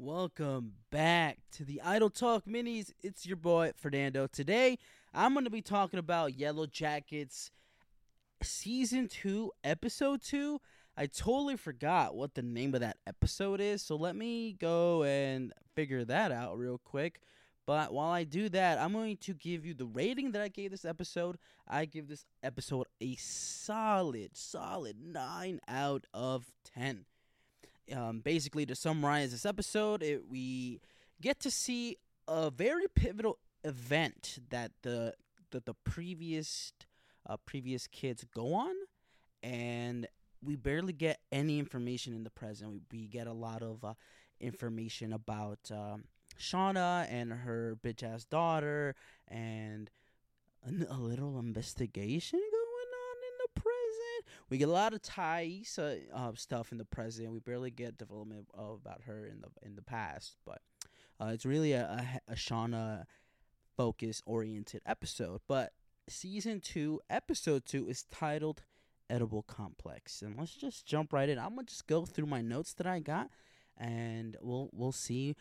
Welcome back to the Idle Talk Minis. It's your boy, Fernando. Today, I'm going to be talking about Yellowjackets Season 2, Episode 2. I totally forgot what the name of that episode is, so let me go and figure that out real quick. But while I do that, I'm going to give you the rating that I gave this episode. I give this episode a solid 9 out of 10. Basically, to summarize this episode, we get to see a very pivotal event that the previous kids go on, and we barely get any information in the present. We get a lot of information about Shauna and her bitch-ass daughter, and a little investigation going on in the present. We get a lot of Thais stuff in the present. We barely get development about her in the past, but it's really a Shauna-focused, oriented episode. But Season 2, Episode 2 is titled Edible Complex. And let's just jump right in. I'm going to just go through my notes that I got, and we'll see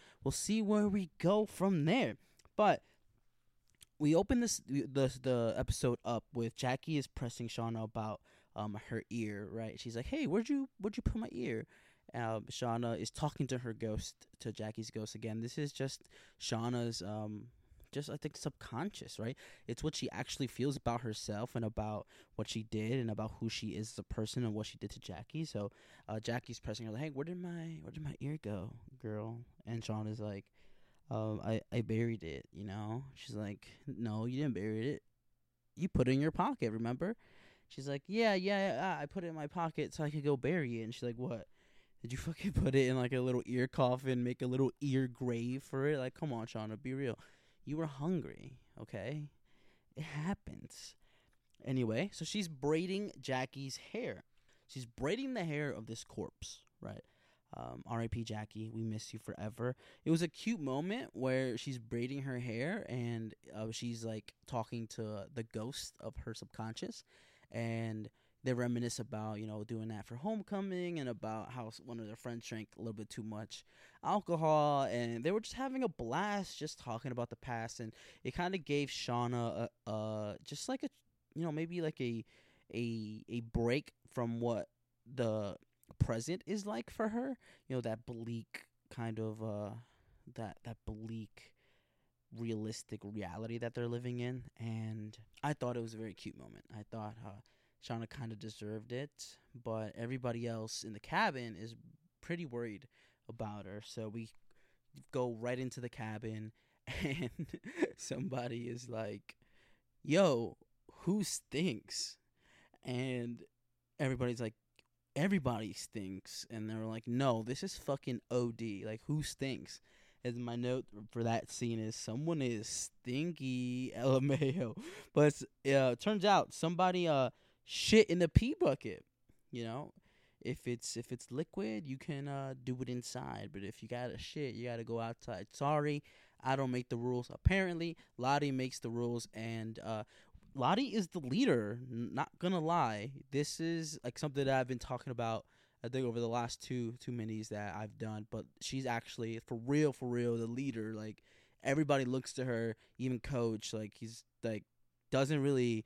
where we go from there. But we open the episode up with Jackie is pressing Shauna about her ear, right? She's like, "Hey, where'd you put my ear?" Shauna is talking to her ghost, to Jackie's ghost again. This is just Shauna's I think subconscious, right? It's what she actually feels about herself and about what she did and about who she is as a person and what she did to Jackie. So Jackie's pressing her like, "Hey, where did my ear go, girl?" And Sean is like, I buried it, you know? She's like, "No, you didn't bury it. You put it in your pocket, remember?" She's like, Yeah, I put it in my pocket so I could go bury it." And she's like, "What? Did you fucking put it in like a little ear coffin, make a little ear grave for it? Like, come on, Shauna, be real. You were hungry, okay? It happens." Anyway, so she's braiding Jackie's hair. She's braiding the hair of this corpse, right? R.I.P. Jackie, we miss you forever. It was a cute moment where she's braiding her hair and she's like talking to the ghost of her subconscious, and they reminisce about, you know, doing that for homecoming and about how one of their friends drank a little bit too much alcohol, and they were just having a blast just talking about the past, and it kind of gave Shauna just like a, you know, maybe like a break from what the present is like for her, you know, that bleak kind of that bleak realistic reality that they're living in. And I thought it was a very cute moment. I thought Shauna kind of deserved it, but everybody else in the cabin is pretty worried about her. So we go right into the cabin, and somebody is like, "Yo, who stinks?" And everybody's like, "Everybody stinks." And they're like, "No, this is fucking OD. Like, who stinks?" And my note for that scene is, "Someone is stinky, LMAO." But turns out somebody shit in the pee bucket. You know, if it's liquid, you can do it inside, but if you gotta shit, you gotta go outside. Sorry, I don't make the rules. Apparently Lottie makes the rules, and Lottie is the leader, not gonna lie. This is like something that I've been talking about, I think, over the last two minis that I've done, but she's actually for real the leader. Like, everybody looks to her, even Coach. Like, he's like, doesn't really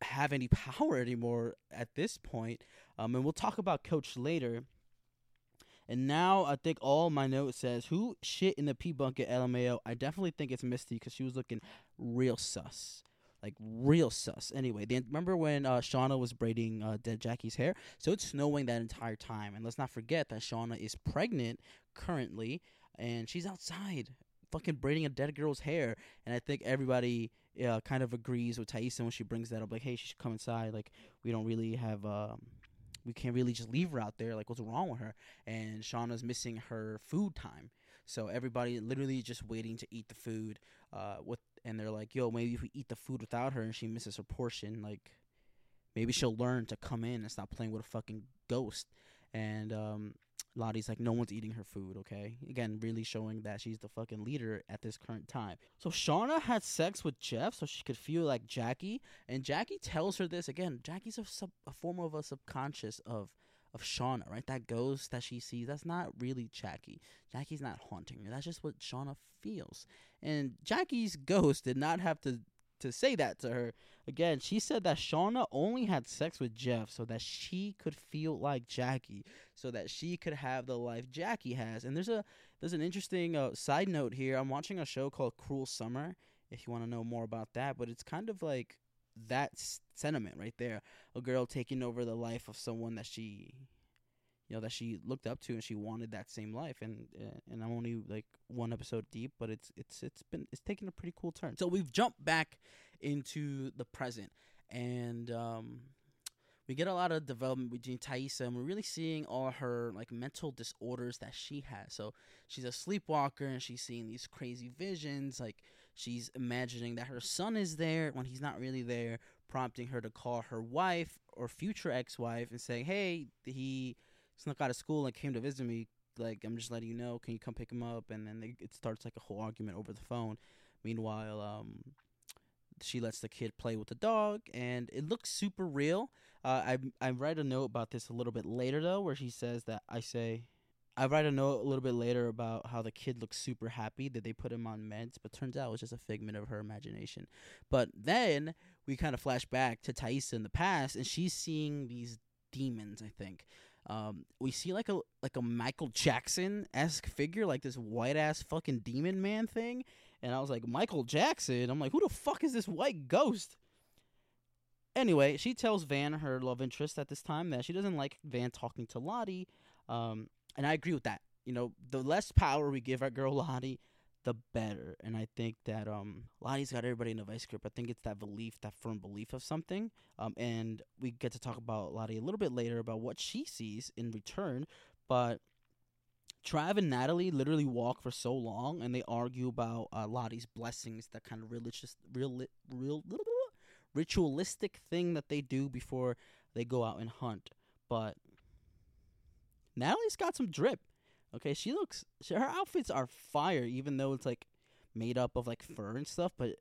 have any power anymore at this point, and we'll talk about Coach later. And now I think all my notes says, "Who shit in the pee bucket, LMAO?" I definitely think it's Misty, because she was looking real sus. Anyway, then remember when Shauna was braiding dead Jackie's hair? So it's snowing that entire time, and let's not forget that Shauna is pregnant currently, and she's outside fucking braiding a dead girl's hair. And I think everybody kind of agrees with Thaisa when she brings that up, like, "Hey, she should come inside. Like, we don't really have we can't really just leave her out there. Like, what's wrong with her?" And Shauna's missing her food time, so everybody literally just waiting to eat the food and they're like, "Yo, maybe if we eat the food without her and she misses her portion, like, maybe she'll learn to come in and stop playing with a fucking ghost." And Lottie's like, "No one's eating her food, okay?" Again, really showing that she's the fucking leader at this current time. So Shauna had sex with Jeff so she could feel like Jackie, and Jackie tells her this. Again, Jackie's a form of a subconscious of of Shauna, right? That ghost that she sees, that's not really Jackie. Jackie's not haunting her. That's just what Shauna feels. And Jackie's ghost did not have to say that to her. Again, she said that Shauna only had sex with Jeff so that she could feel like Jackie, so that she could have the life Jackie has. And there's an interesting side note here. I'm watching a show called Cruel Summer, if you want to know more about that, but it's kind of like that sentiment right there. A girl taking over the life of someone that she looked up to, and she wanted that same life. And I'm only like one episode deep, but it's taking a pretty cool turn. So we've jumped back into the present, and we get a lot of development between Thaisa, and we're really seeing all her like mental disorders that she has. So she's a sleepwalker, and she's seeing these crazy visions. Like she's imagining that her son is there when he's not really there, prompting her to call her wife or future ex-wife and saying, "Hey, he snuck out of school and came to visit me. Like, I'm just letting you know. Can you come pick him up?" And then it starts like a whole argument over the phone. Meanwhile, she lets the kid play with the dog, and it looks super real. I write a note about this a little bit later, though, where she says that I write a note a little bit later about how the kid looks super happy that they put him on meds, but turns out it was just a figment of her imagination. But then we kind of flash back to Thaisa in the past, and she's seeing these demons, I think. We see like a Michael Jackson-esque figure, like this white-ass fucking demon man thing. And I was like, Michael Jackson? I'm like, who the fuck is this white ghost? Anyway, she tells Van, her love interest at this time, that she doesn't like Van talking to Lottie. And I agree with that. You know, the less power we give our girl Lottie, the better. And I think that Lottie's got everybody in a vice grip. I think it's that belief, that firm belief of something. And we get to talk about Lottie a little bit later about what she sees in return. But Trav and Natalie literally walk for so long, and they argue about Lottie's blessings, that kind of ritualistic thing that they do before they go out and hunt. But Natalie's got some drip. Okay, her outfits are fire, even though it's like made up of like fur and stuff. But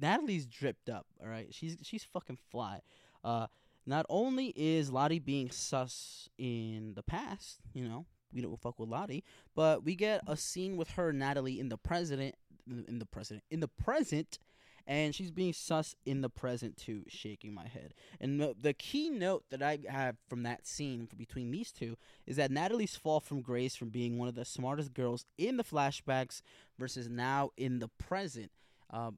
Natalie's dripped up. All right, she's fucking fly. Not only is Lottie being sus in the past, you know, we don't fuck with Lottie, but we get a scene with her and Natalie in the present, and she's being sus in the present too. Shaking my head. And the key note that I have from that scene between these two is that Natalie's fall from grace from being one of the smartest girls in the flashbacks versus now in the present. I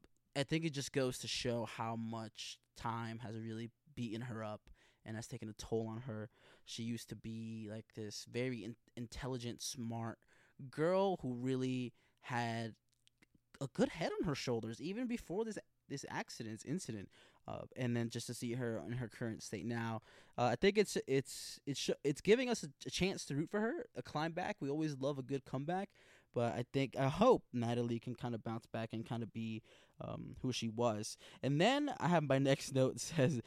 think it just goes to show how much time has really beaten her up and has taken a toll on her. She used to be like this very intelligent, smart girl who really had a good head on her shoulders even before this incident, and then just to see her in her current state now, I think it's giving us a chance to root for her, a climb back. We always love a good comeback, but I hope Natalie can kind of bounce back and kind of be who she was. And then I have my next note says,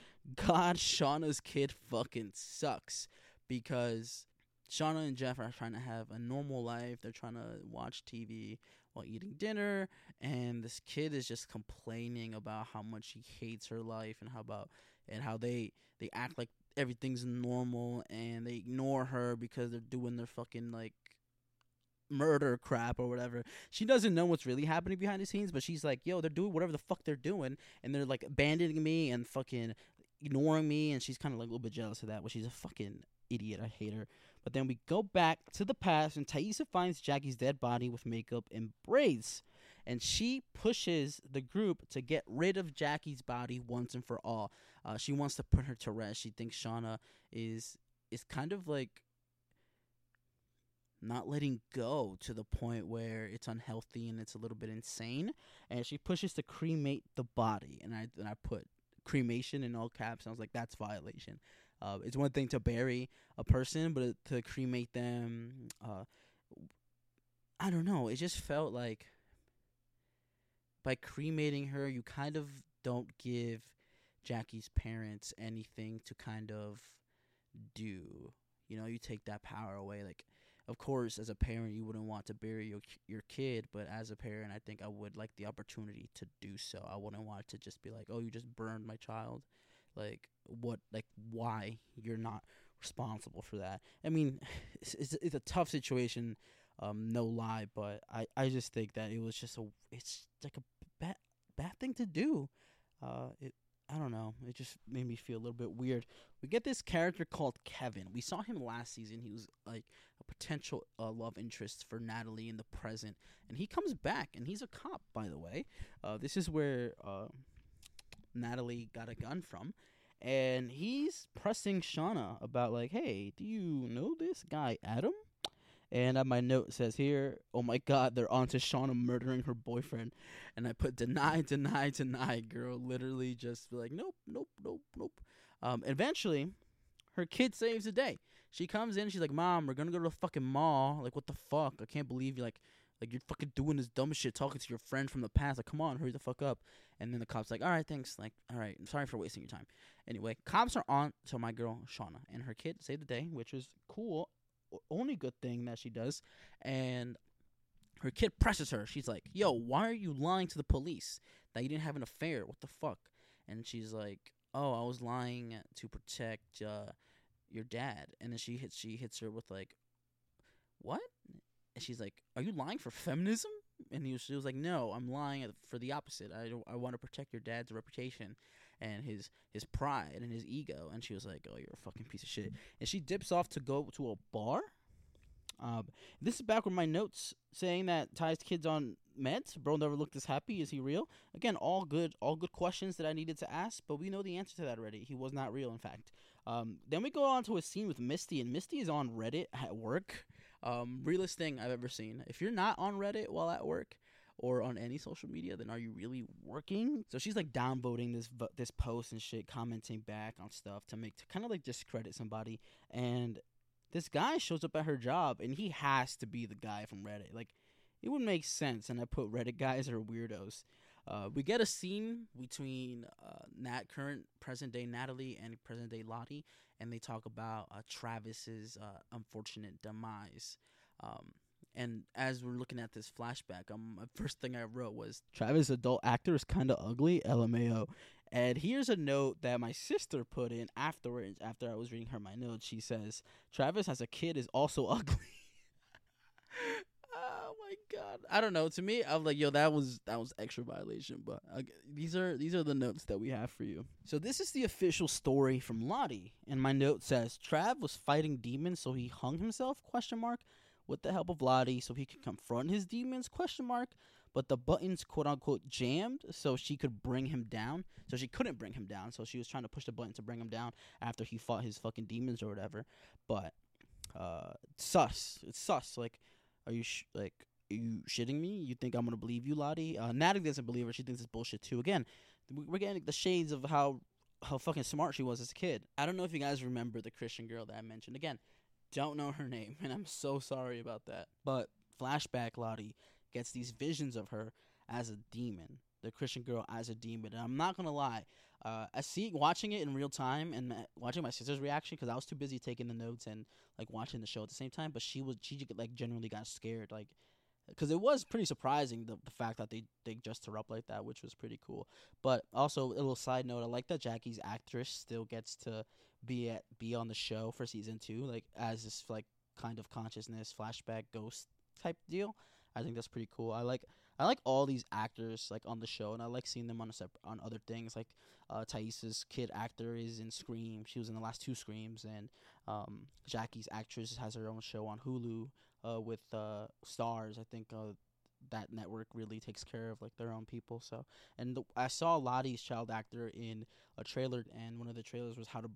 "God, Shauna's kid fucking sucks," because Shauna and Jeff are trying to have a normal life. They're trying to watch TV while eating dinner, and this kid is just complaining about how much he hates her life and how they act like everything's normal, and they ignore her because they're doing their fucking like murder crap or whatever. She doesn't know what's really happening behind the scenes, but she's like, yo, they're doing whatever the fuck they're doing, and they're like abandoning me and fucking ignoring me, and she's kind of like a little bit jealous of that. Well, she's a fucking idiot. I hate her. But then we go back to the past, and Thaisa finds Jackie's dead body with makeup and braids, and she pushes the group to get rid of Jackie's body once and for all. She wants to put her to rest. She thinks Shauna is kind of like not letting go to the point where it's unhealthy and it's a little bit insane, and she pushes to cremate the body. And I put cremation in all caps, and I was like, that's violation. It's one thing to bury a person, but to cremate them, I don't know. It just felt like by cremating her, you kind of don't give Jackie's parents anything to kind of do. You know, you take that power away. Like, of course, as a parent, you wouldn't want to bury your kid, but as a parent, I think I would like the opportunity to do so. I wouldn't want it to just be like, oh, you just burned my child. Like, what? Like, why? You're not responsible for that. I mean, it's a tough situation, no lie, but I just think that it was just it's like a bad thing to do. I don't know. It just made me feel a little bit weird. We get this character called Kevin. We saw him last season. He was like a potential love interest for Natalie in the present. And he comes back, and he's a cop, by the way. This is where Natalie got a gun from. And he's pressing Shauna about, like, hey, do you know this guy, Adam? And my note says here, oh my God, they're on to Shauna murdering her boyfriend. And I put deny, girl. Literally just like, nope. Eventually, her kid saves the day. She comes in, she's like, Mom, we're going to go to the fucking mall. Like, what the fuck? I can't believe you, like you're fucking doing this dumb shit, talking to your friend from the past. Like, come on, hurry the fuck up. And then the cop's like, all right, thanks. Like, all right, I'm sorry for wasting your time. Anyway, cops are on to my girl, Shauna. And her kid saved the day, which is cool. Only good thing that she does. And her kid presses her. She's like, yo, why are you lying to the police that you didn't have an affair? What the fuck? And she's like, oh, I was lying to protect your dad. And then she hits her with like, what? And she's like, are you lying for feminism? And she was like, no, I'm lying for the opposite. I want to protect your dad's reputation and his pride and his ego. And she was like, oh, you're a fucking piece of shit. And she dips off to go to a bar. This is back with my notes saying that Ty's kid's on meds. Bro never looked as happy. Is he real? Again, all good questions that I needed to ask, but we know the answer to that already. He was not real, in fact. Then we go on to a scene with Misty, and Misty is on Reddit at work. Realest thing I've ever seen. If you're not on Reddit while at work or on any social media, then are you really working? So she's like downvoting this post and shit, commenting back on stuff to kind of like discredit somebody. And this guy shows up at her job, and he has to be the guy from Reddit. Like, it would make sense, and I put Reddit guys are weirdos. We get a scene between current present-day Natalie and present-day Lottie, and they talk about Travis's unfortunate demise. And as we're looking at this flashback, the first thing I wrote was, Travis, adult actor, is kind of ugly, LMAO. And here's a note that my sister put in afterwards, after I was reading her my notes. She says, Travis as a kid is also ugly. Oh my God! I don't know. To me, I'm like, yo, that was extra violation. But these are the notes that we have for you. So this is the official story from Lottie, and my note says Trav was fighting demons, so he hung himself? ? With the help of Lottie, so he could confront his demons? ? But the buttons, quote unquote, jammed, so she could bring him down. So she couldn't bring him down. So she was trying to push the button to bring him down after he fought his fucking demons or whatever. But sus. It's sus. Like, are you shitting me? You think I'm gonna believe you, Lottie? Natalie doesn't believe her. She thinks it's bullshit too. Again, we're getting the shades of how fucking smart she was as a kid. I don't know if you guys remember the Christian girl that I mentioned. Again, don't know her name, and I'm so sorry about that. But flashback, Lottie gets these visions of her as a demon. The Christian girl as a demon. And I'm not gonna lie, watching it in real time and watching my sister's reaction, because I was too busy taking the notes and like watching the show at the same time. But she like genuinely got scared, like, because it was pretty surprising the fact that they dressed her up like that, which was pretty cool. But also a little side note, I like that Jackie's actress still gets to be on the show for season 2, like as this like kind of consciousness flashback ghost type deal. I think that's pretty cool. I like all these actors like on the show, and I like seeing them on other things. Like Thais's kid actor is in Scream. She was in the last 2 Screams, and Jackie's actress has her own show on Hulu with Stars. I think that network really takes care of like their own people. So, and I saw Lottie's child actor in a trailer, and one of the trailers was how to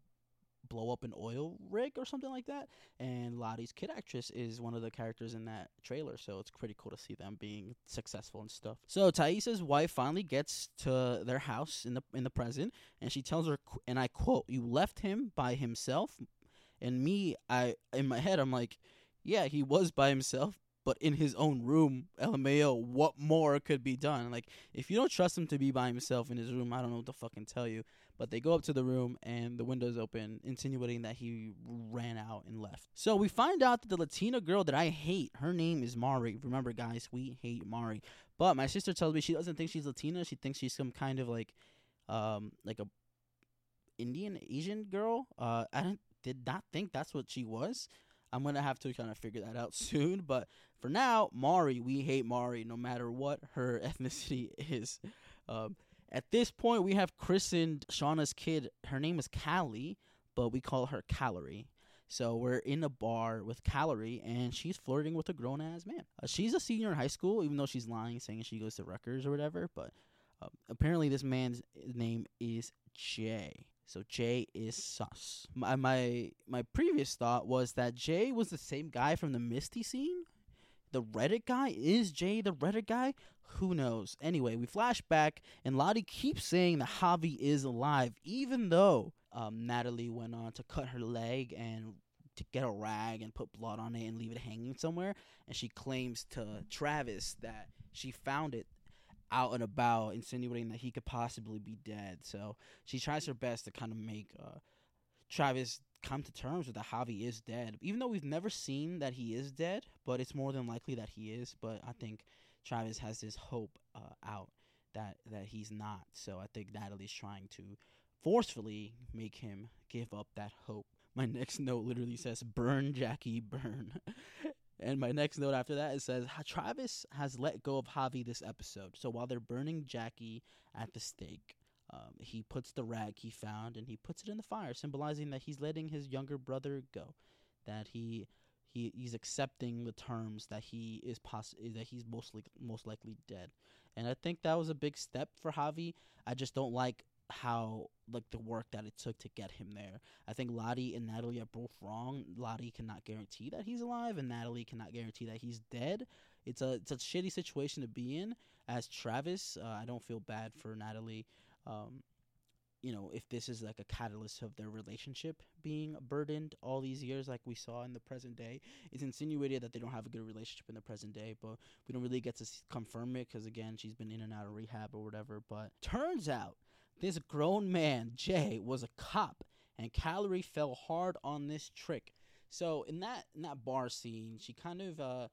blow up an oil rig or something like that, and Lottie's kid actress is one of the characters in that trailer, so it's pretty cool to see them being successful and stuff. So Thais's wife finally gets to their house in the present, and she tells her, and I quote, you left him by himself. And in my head I'm like, yeah, he was by himself, but in his own room, LMAO, what more could be done? Like, if you don't trust him to be by himself in his room, I don't know what to fucking tell you. But they go up to the room, and the window's open, insinuating that he ran out and left. So we find out that the Latina girl that I hate, her name is Mari. Remember, guys, we hate Mari. But my sister tells me she doesn't think she's Latina. She thinks she's some kind of, like a Indian, Asian girl. I didn't did not think that's what she was. I'm going to have to kind of figure that out soon. But for now, Mari, we hate Mari no matter what her ethnicity is. At this point, we have christened Shauna's kid. Her name is Callie, but we call her Calorie. So we're in a bar with Calorie, and she's flirting with a grown-ass man. She's a senior in high school, even though she's lying, saying she goes to Rutgers or whatever. But apparently this man's name is Jay. So Jay is sus. My previous thought was that Jay was the same guy from the Misty scene. The Reddit guy? Is Jay the Reddit guy? Who knows? Anyway, we flash back, and Lottie keeps saying that Javi is alive, even though Natalie went on to cut her leg and to get a rag and put blood on it and leave it hanging somewhere. And she claims to Travis that she found it out and about, insinuating that he could possibly be dead. So she tries her best to kind of make Travis come to terms with that Javi is dead, even though we've never seen that he is dead, but it's more than likely that he is. But I think Travis has this hope out that he's not. So I think Natalie's trying to forcefully make him give up that hope. My next note literally says, "Burn, Jackie, burn." And my next note after that, it says, Travis has let go of Javi this episode. So while they're burning Jackie at the stake, he puts the rag he found and he puts it in the fire, symbolizing that he's letting his younger brother go, that he's accepting the terms that he is that he's most likely dead. And I think that was a big step for Javi. I just don't like how the work that it took to get him there. I think Lottie and Natalie are both wrong. Lottie cannot guarantee that he's alive, and Natalie cannot guarantee that he's dead. It's a shitty situation to be in as Travis. I don't feel bad for Natalie. If this is a catalyst of their relationship being burdened all these years, like we saw in the present day. It's insinuated that they don't have a good relationship in the present day, but we don't really get to confirm it because, again, she's been in and out of rehab or whatever. But turns out this grown man, Jay, was a cop, and Calorie fell hard on this trick. So in that bar scene, she kind of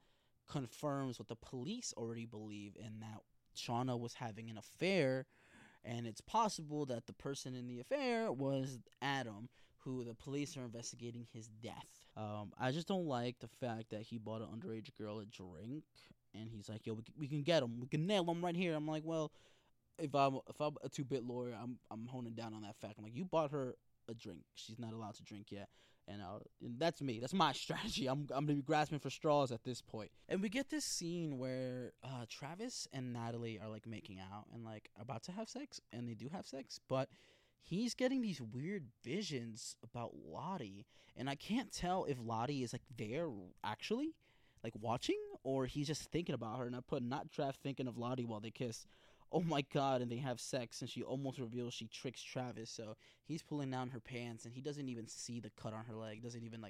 confirms what the police already believe, in that Shauna was having an affair, and it's possible that the person in the affair was Adam, who the police are investigating his death. I just don't like the fact that he bought an underage girl a drink, and he's like, yo, we can get him. We can nail him right here. I'm like, well, If I'm a 2-bit lawyer, I'm honing down on that fact. I'm like, you bought her a drink. She's not allowed to drink yet, and that's me. That's my strategy. I'm gonna be grasping for straws at this point. And we get this scene where Travis and Natalie are making out and about to have sex, and they do have sex, but he's getting these weird visions about Lottie, and I can't tell if Lottie is there actually, watching, or he's just thinking about her. And I put not draft thinking of Lottie while they kiss. Oh my god, and they have sex, and she almost reveals she tricks Travis, so he's pulling down her pants, and he doesn't even see the cut on her leg, doesn't even,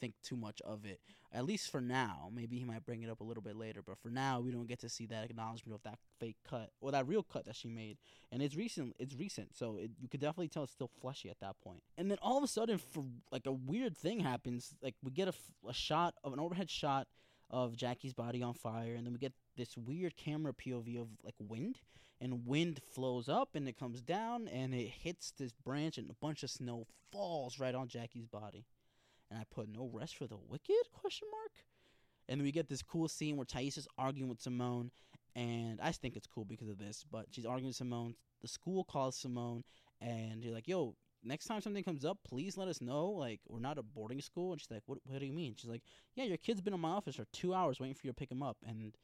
think too much of it. At least for now. Maybe he might bring it up a little bit later, but for now, we don't get to see that acknowledgement of that fake cut, or that real cut that she made, and it's recent, so you could definitely tell it's still fleshy at that point. And then all of a sudden, a weird thing happens, we get a shot of an overhead shot of Jackie's body on fire, and then we get this weird camera POV of wind, and wind flows up and it comes down and it hits this branch, and a bunch of snow falls right on Jackie's body. And I put no rest for the wicked ? And then we get this cool scene where Thais is arguing with Simone, and I think it's cool because of this, but she's arguing with Simone. The school calls Simone and they're like, yo, next time something comes up, please let us know. We're not a boarding school. And she's like, what do you mean? She's like, yeah, your kid's been in my office for 2 hours waiting for you to pick him up. And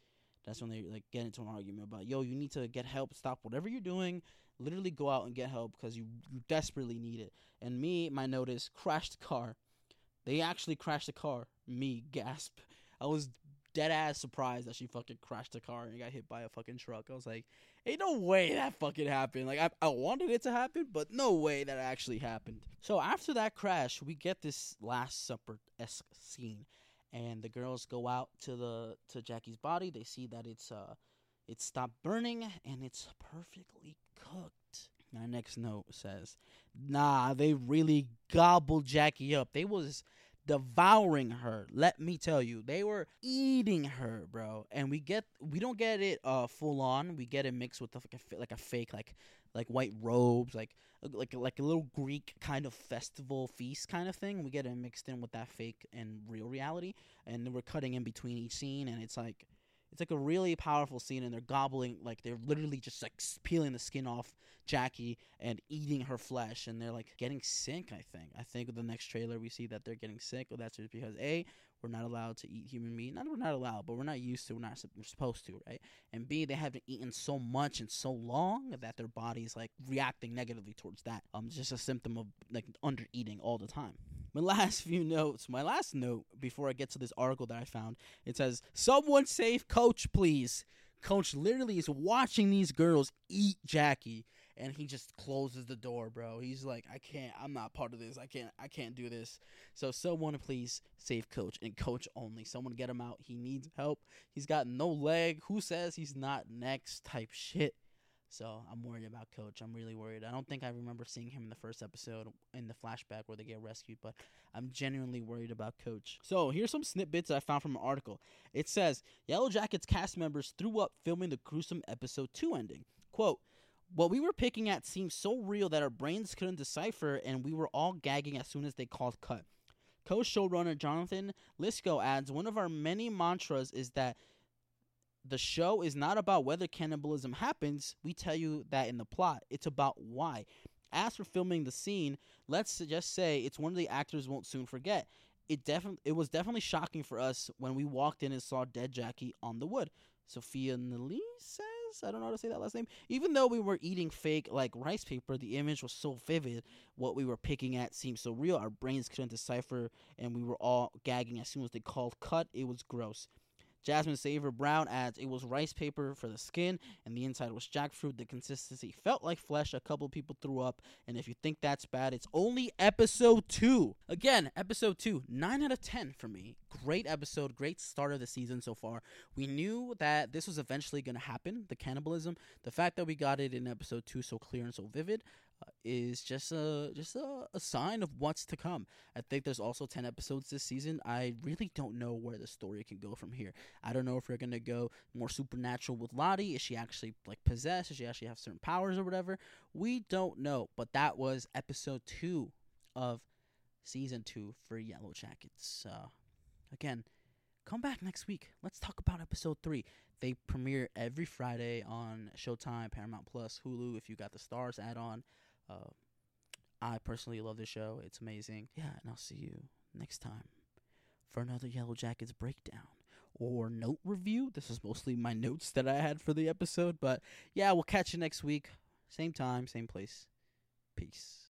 that's when they get into an argument about, yo, you need to get help. Stop whatever you're doing. Literally go out and get help because you desperately need it. And my note is, crash the car. They actually crashed the car. Me, gasp. I was dead-ass surprised that she fucking crashed the car and got hit by a fucking truck. I was like, ain't no way that fucking happened. I wanted it to happen, but no way that actually happened. So after that crash, we get this Last Supper-esque scene. And the girls go out to Jackie's body. They see that it's stopped burning and it's perfectly cooked. My next note says, nah, they really gobbled Jackie up. They was devouring her. Let me tell you, they were eating her, bro. And we don't get it full on. We get it mixed with a fake white robes, like a little Greek kind of festival feast kind of thing. We get it mixed in with that fake and real reality, and we're cutting in between each scene, and it's like a really powerful scene, and they're gobbling, like they're literally just like peeling the skin off Jackie and eating her flesh, and they're like getting sick. I think with the next trailer we see that they're getting sick. Well, that's just because A, we're not allowed to eat human meat. Not we're not allowed, but we're not used to. We're supposed to, right? And B, they haven't eaten so much in so long that their body's like reacting negatively towards that. It's just a symptom of like under eating all the time. My last note before I get to this article that I found, it says, "Someone save Coach, please. Coach literally is watching these girls eat Jackie." And he just closes the door, bro. He's like, I'm not part of this. I can't do this. So someone please save Coach, and Coach only. Someone get him out. He needs help. He's got no leg. Who says he's not next type shit? So I'm worried about Coach. I'm really worried. I don't think I remember seeing him in the first episode in the flashback where they get rescued, but I'm genuinely worried about Coach. So here's some snippets I found from an article. It says, Yellowjackets cast members threw up filming the gruesome episode 2 ending. Quote, "What we were picking at seemed so real that our brains couldn't decipher, and we were all gagging as soon as they called cut." Co-showrunner Jonathan Lisko adds, "One of our many mantras is that the show is not about whether cannibalism happens. We tell you that in the plot. It's about why. As for filming the scene, let's just say it's one the actors won't soon forget. It was definitely shocking for us when we walked in and saw dead Jackie on the wood." Sophia Nellie says, I don't know how to say that last name. "Even though we were eating fake like rice paper, the image was so vivid. What we were picking at seemed so real. Our brains couldn't decipher, and we were all gagging as soon as they called cut. It was gross." Jasmine Saver Brown adds, "It was rice paper for the skin, and the inside was jackfruit. The consistency felt like flesh. A couple people threw up, and if you think that's bad, it's only episode 2. Again, episode 2, 9 out of 10 for me. Great episode, great start of the season so far. We knew that this was eventually going to happen, the cannibalism. The fact that we got it in episode 2 so clear and so vivid is just a sign of what's to come. I think there's also 10 episodes this season. I really don't know where the story can go from here. I don't know if we're gonna go more supernatural with Lottie. Is she actually like possessed? Does she actually have certain powers or whatever? We don't know. But that was episode 2 of season 2 for Yellowjackets. Again, come back next week. Let's talk about episode 3. They premiere every Friday on Showtime, Paramount Plus, Hulu. If you got the Stars add-on, I personally love this show. It's amazing. Yeah, and I'll see you next time for another Yellowjackets breakdown or note review. This is mostly my notes that I had for the episode, but yeah, we'll catch you next week. Same time, same place. Peace.